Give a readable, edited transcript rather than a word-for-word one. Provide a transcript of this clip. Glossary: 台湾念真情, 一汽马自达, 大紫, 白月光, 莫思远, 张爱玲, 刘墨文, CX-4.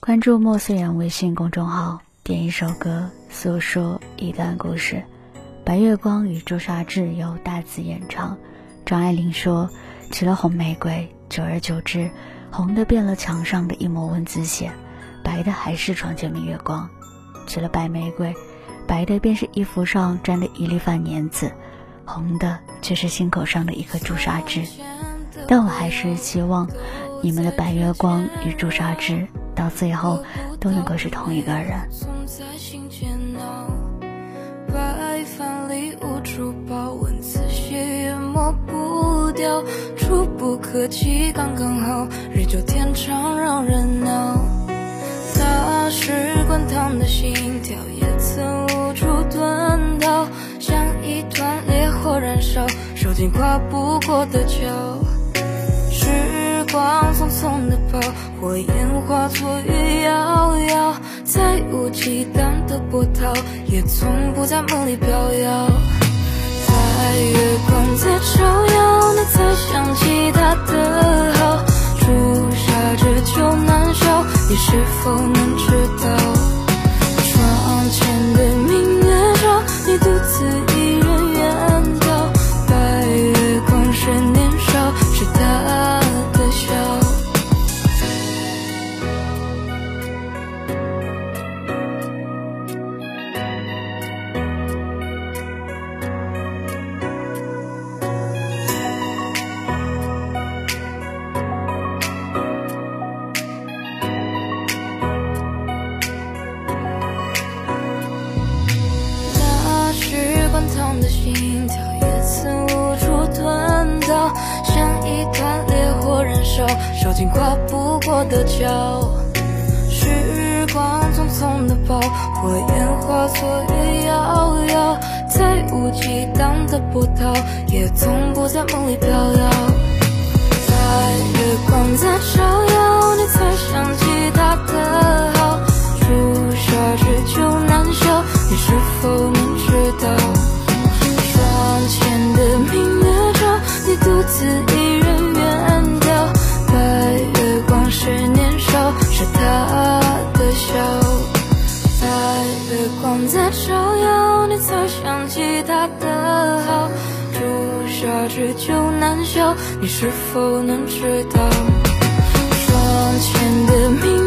关注莫思远微信公众号，点一首歌，诉说一段故事。白月光与朱砂痣由大紫演唱。张爱玲说，娶了红玫瑰，久而久之，红的变了墙上的一抹蚊子血，白的还是床前明月光；娶了白玫瑰，白的便是衣服上沾的一粒饭粘子，红的却是心口上的一颗朱砂痣。但我还是希望你们的白月光与朱砂痣到最后都能够是同一个人。把爱放礼物珠宝，文字血也抹不掉，触不可及刚刚好，日久天长让人恼。那是滚烫的心跳，也曾无处遁逃，像一团烈火燃烧，烧尽跨不过的桥。时光匆匆的跑，火焰化作雨遥遥，再无忌惮的波涛，也从不在梦里飘摇。在月光在照耀，你才想起他的好，朱砂痣就难消，你是否能知道？窗前的明月照，你独自一人远眺，白月光是年少，是他的笑。的心跳也曾无处遁逃，像一团烈火燃烧，烧尽跨不过的桥。时光匆匆的跑，火焰化作雨遥遥，再无忌惮的波涛，也从不在梦里飘摇。在月光在照耀，你才想起他的好，朱砂痣就难消，你是否能知道？窗前的明月照，你独自一人远眺，白月光是年少，是他的笑。白月光在照耀，你才想起他的好，朱砂痣就难消，你是否能知道？窗前的明